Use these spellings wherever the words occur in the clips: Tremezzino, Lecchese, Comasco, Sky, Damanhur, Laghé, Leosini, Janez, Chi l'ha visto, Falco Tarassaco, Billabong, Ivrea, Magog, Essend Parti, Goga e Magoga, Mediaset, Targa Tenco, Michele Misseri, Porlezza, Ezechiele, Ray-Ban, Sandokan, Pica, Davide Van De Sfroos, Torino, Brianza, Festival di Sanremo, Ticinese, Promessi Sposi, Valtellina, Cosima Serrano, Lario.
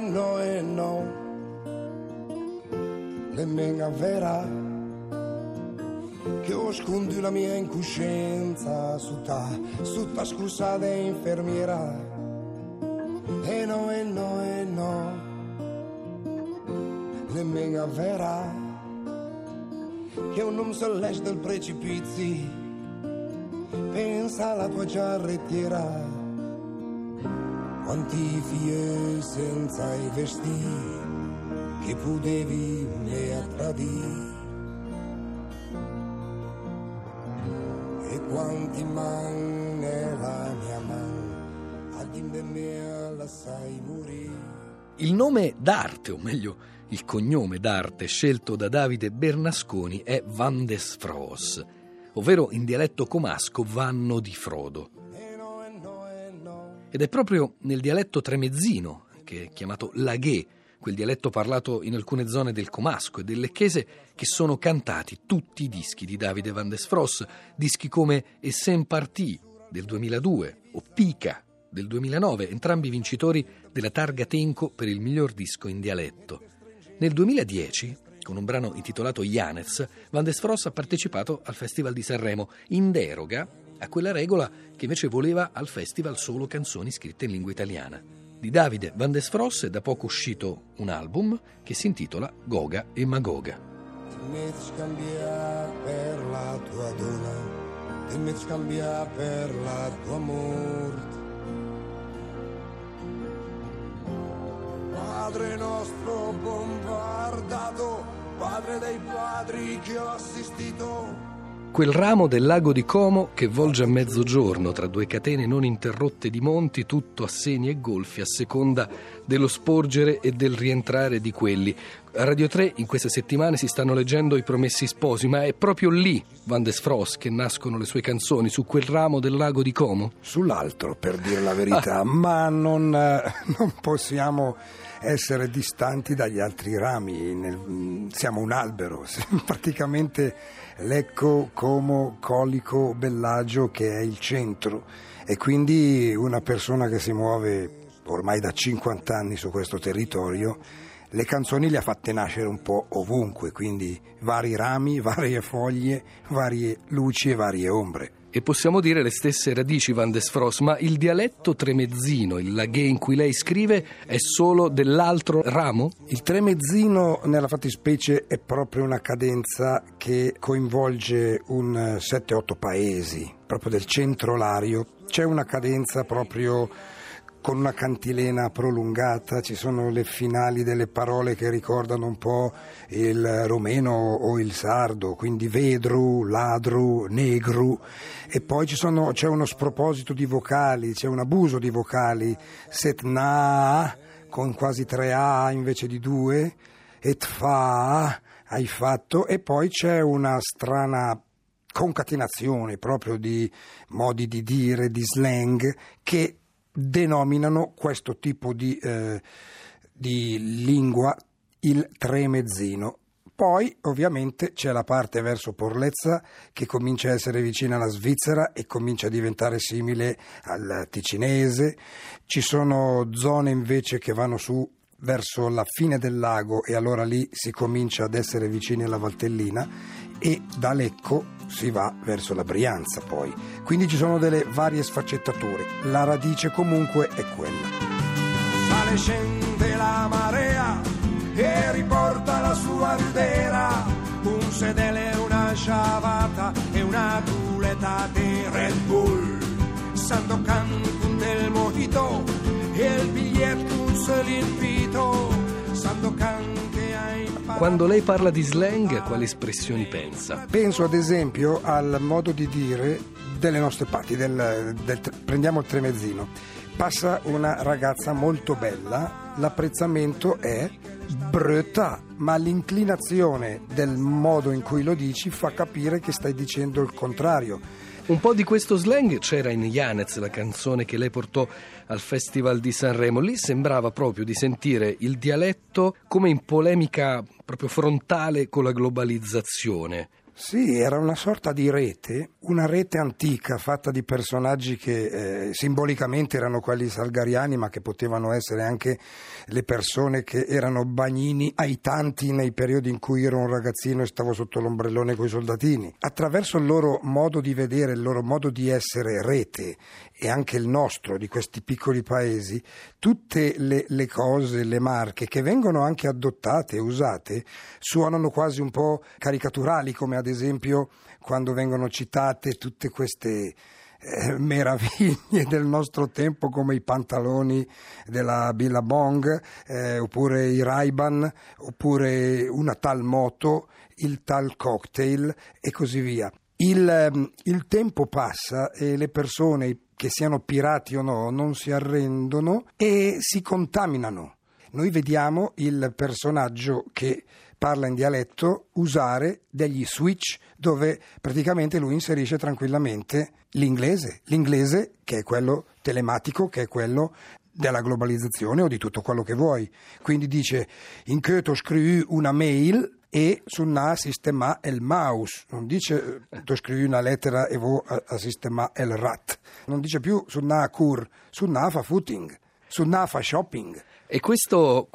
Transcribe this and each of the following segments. e no, nemmeno vera che ho scondi la mia incoscienza sutta scusata e infermiera, e no, e no, e no, nemmeno vera che un non s'allesce del precipizio, pensa alla tua giarrettiera. Quanti figli senza i vestiti che potevi me attradire, e quanti manne la mia mano, ad in me la sai morire. Il nome d'arte, o meglio il cognome d'arte scelto da Davide Bernasconi è Van De Sfroos, ovvero in dialetto comasco Vanno di Frodo. Ed è proprio nel dialetto tremezzino, che è chiamato Laghé, quel dialetto parlato in alcune zone del Comasco e del Lecchese, che sono cantati tutti i dischi di Davide Van De Sfroos, dischi come Essend Parti del 2002 o Pica del 2009, entrambi vincitori della Targa Tenco per il miglior disco in dialetto. Nel 2010, con un brano intitolato Janez, Van De Sfroos ha partecipato al Festival di Sanremo, in deroga a quella regola che invece voleva al festival solo canzoni scritte in lingua italiana. Di Davide Van De Sfroos è da poco uscito un album che si intitola Goga e Magoga. Per la tua donna, scambia per la tua morte. Padre nostro bombardato, padre dei padri che ho assistito. Quel ramo del lago di Como che volge a mezzogiorno tra due catene non interrotte di monti, tutto a seni e golfi a seconda dello sporgere e del rientrare di quelli. A Radio 3 in queste settimane si stanno leggendo i Promessi Sposi, ma è proprio lì, Van De Sfroos, che nascono le sue canzoni, su quel ramo del lago di Como? Sull'altro, per dire la verità, ma non possiamo essere distanti dagli altri rami. Siamo un albero, praticamente Lecco, Como, Colico, Bellagio, che è il centro, e quindi una persona che si muove ormai da 50 anni su questo territorio, le canzoni le ha fatte nascere un po' ovunque, quindi vari rami, varie foglie, varie luci e varie ombre. E possiamo dire le stesse radici Van De Sfroos, ma il dialetto tremezzino, il laghé in cui lei scrive, è solo dell'altro ramo? Il tremezzino nella fattispecie è proprio una cadenza che coinvolge un 7-8 paesi, proprio del centro Lario. C'è una cadenza proprio con una cantilena prolungata, ci sono le finali delle parole che ricordano un po' il romeno o il sardo, quindi vedru, ladru, negru, e poi c'è uno sproposito di vocali, c'è un abuso di vocali, setna con quasi 3 A invece di 2, etfa hai fatto, e poi c'è una strana concatenazione proprio di modi di dire, di slang, che denominano questo tipo di lingua il tremezzino. Poi ovviamente c'è la parte verso Porlezza che comincia a essere vicina alla Svizzera e comincia a diventare simile al ticinese. Ci sono zone invece che vanno su verso la fine del lago e allora lì si comincia ad essere vicini alla Valtellina, e da Lecco si va verso la Brianza poi. Quindi ci sono delle varie sfaccettature. La radice comunque è quella. Sale, scende la marea e riporta la sua rudera, un sedele, una sciavata e una culetta di Red Bull. Sandokan con del mojito e il biglietto un solinvito. Sandokan. Quando lei parla di slang, a quali espressioni pensa? Penso ad esempio al modo di dire delle nostre parti, prendiamo il tremezzino. Passa una ragazza molto bella, l'apprezzamento è brutta, ma l'inclinazione del modo in cui lo dici fa capire che stai dicendo il contrario. Un po' di questo slang c'era in Janez, la canzone che lei portò al Festival di Sanremo. Lì sembrava proprio di sentire il dialetto come in polemica proprio frontale con la globalizzazione. Sì, era una sorta di rete, una rete antica fatta di personaggi che simbolicamente erano quelli salgariani, ma che potevano essere anche le persone che erano bagnini ai tanti nei periodi in cui ero un ragazzino e stavo sotto l'ombrellone coi soldatini. Attraverso il loro modo di vedere, il loro modo di essere rete, e anche il nostro, di questi piccoli paesi, tutte le cose, le marche che vengono anche adottate e usate suonano quasi un po' caricaturali, come ad esempio quando vengono citate tutte queste meraviglie del nostro tempo, come i pantaloni della Billabong, oppure i Ray-Ban, oppure una tal moto, il tal cocktail e così via. Il tempo passa e le persone, che siano pirati o no, non si arrendono e si contaminano. Noi vediamo il personaggio che parla in dialetto usare degli switch dove praticamente lui inserisce tranquillamente l'inglese che è quello telematico, che è quello della globalizzazione o di tutto quello che vuoi. Quindi dice in keto scrivi una mail e sunna sistema el mouse, non dice tu scrivi una lettera e vo a sistema el rat, non dice più sunna cur, sunna fa footing, sunna fa shopping. E questo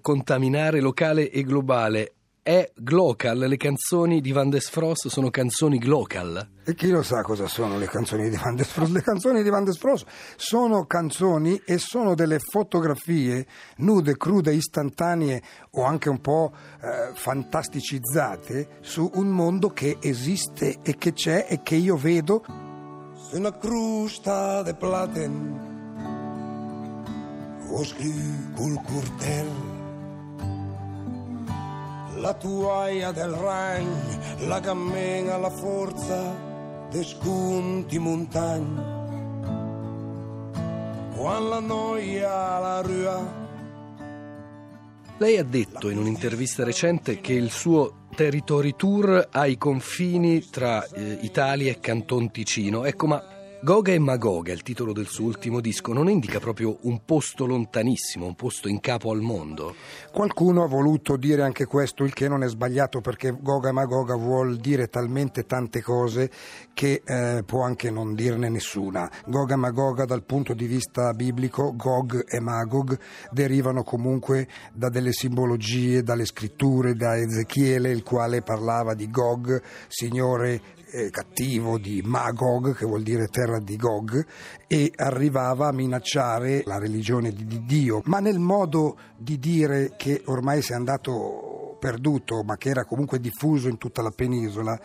contaminare locale e globale è glocal? Le canzoni di Van De Sfroos sono canzoni glocal? E chi lo sa cosa sono le canzoni di Van De Sfroos? Le canzoni di Van De Sfroos sono canzoni e sono delle fotografie nude, crude, istantanee o anche un po' fantasticizzate su un mondo che esiste e che c'è e che io vedo. Se una crusta de platen ho scritto col curtel la toaglia del ragno, la cammena alla forza de scunti montagna. Quando la noia la rua. Lei ha detto in un'intervista recente che il suo territory tour ha i confini tra Italia e Canton Ticino. Ecco, ma Goga e Magoga, il titolo del suo ultimo disco, non indica proprio un posto lontanissimo, un posto in capo al mondo? Qualcuno ha voluto dire anche questo, il che non è sbagliato, perché Goga e Magoga vuol dire talmente tante cose che può anche non dirne nessuna. Goga e Magoga, dal punto di vista biblico, Gog e Magog, derivano comunque da delle simbologie, dalle scritture, da Ezechiele, il quale parlava di Gog, signore cattivo, di Magog, che vuol dire terra di Gog, e arrivava a minacciare la religione di Dio, ma nel modo di dire che ormai si è andato perduto, ma che era comunque diffuso in tutta la penisola.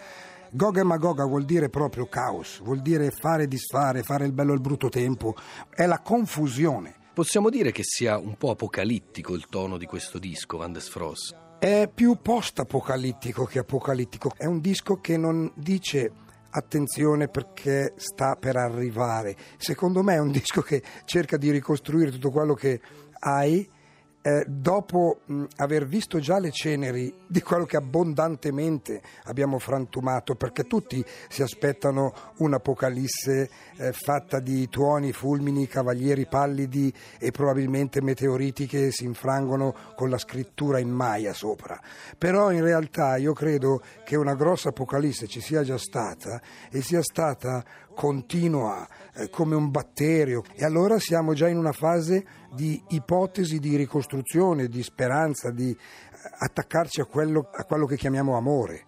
Gog e Magoga vuol dire proprio caos, vuol dire fare e disfare, fare il bello e il brutto tempo, è la confusione. Possiamo dire che sia un po' apocalittico il tono di questo disco, Van De Sfroos? È più post-apocalittico che apocalittico, è un disco che non dice attenzione perché sta per arrivare. Secondo me è un disco che cerca di ricostruire tutto quello che hai dopo aver visto già le ceneri di quello che abbondantemente abbiamo frantumato, perché tutti si aspettano un'apocalisse fatta di tuoni, fulmini, cavalieri pallidi e probabilmente meteoriti che si infrangono con la scrittura in maia sopra. Però in realtà io credo che una grossa apocalisse ci sia già stata e sia stata continua, come un batterio, e allora siamo già in una fase di ipotesi, di ricostruzione, di speranza, di attaccarci a quello che chiamiamo amore.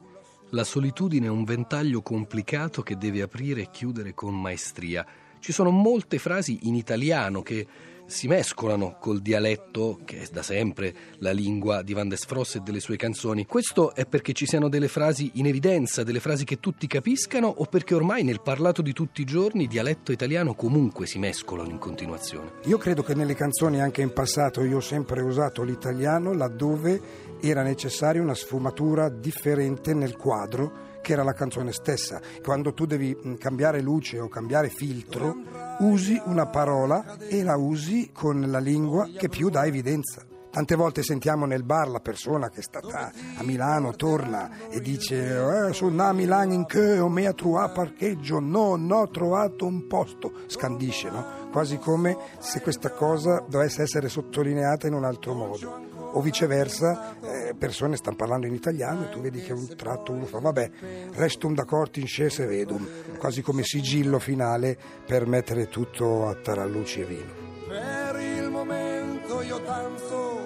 La solitudine è un ventaglio complicato che deve aprire e chiudere con maestria. Ci sono molte frasi in italiano che si mescolano col dialetto, che è da sempre la lingua di Van De Sfroos e delle sue canzoni. Questo è perché ci siano delle frasi in evidenza, delle frasi che tutti capiscano, o perché ormai nel parlato di tutti i giorni dialetto e italiano comunque si mescolano in continuazione? Io credo che nelle canzoni, anche in passato, io ho sempre usato l'italiano laddove era necessaria una sfumatura differente nel quadro che era la canzone stessa. Quando tu devi cambiare luce o cambiare filtro, usi una parola e la usi con la lingua che più dà evidenza. Tante volte sentiamo nel bar la persona che è stata a Milano, torna e dice sono a Milano in che ho mea trovato parcheggio, non ho trovato un posto, scandisce, no? Quasi come se questa cosa dovesse essere sottolineata in un altro modo, o viceversa persone stanno parlando in italiano e tu vedi che a un tratto uno fa vabbè, restum d'acord in scese vedum, quasi come sigillo finale per mettere tutto a tarallucci e vino. Per il momento io tanto,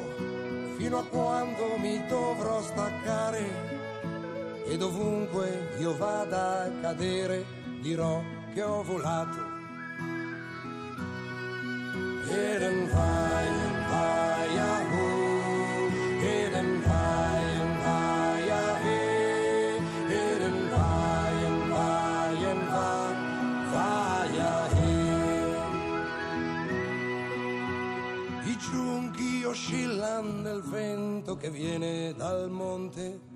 fino a quando mi dovrò staccare, e dovunque io vada a cadere dirò che ho volato. I giunghi oscillano nel vento che viene dal monte.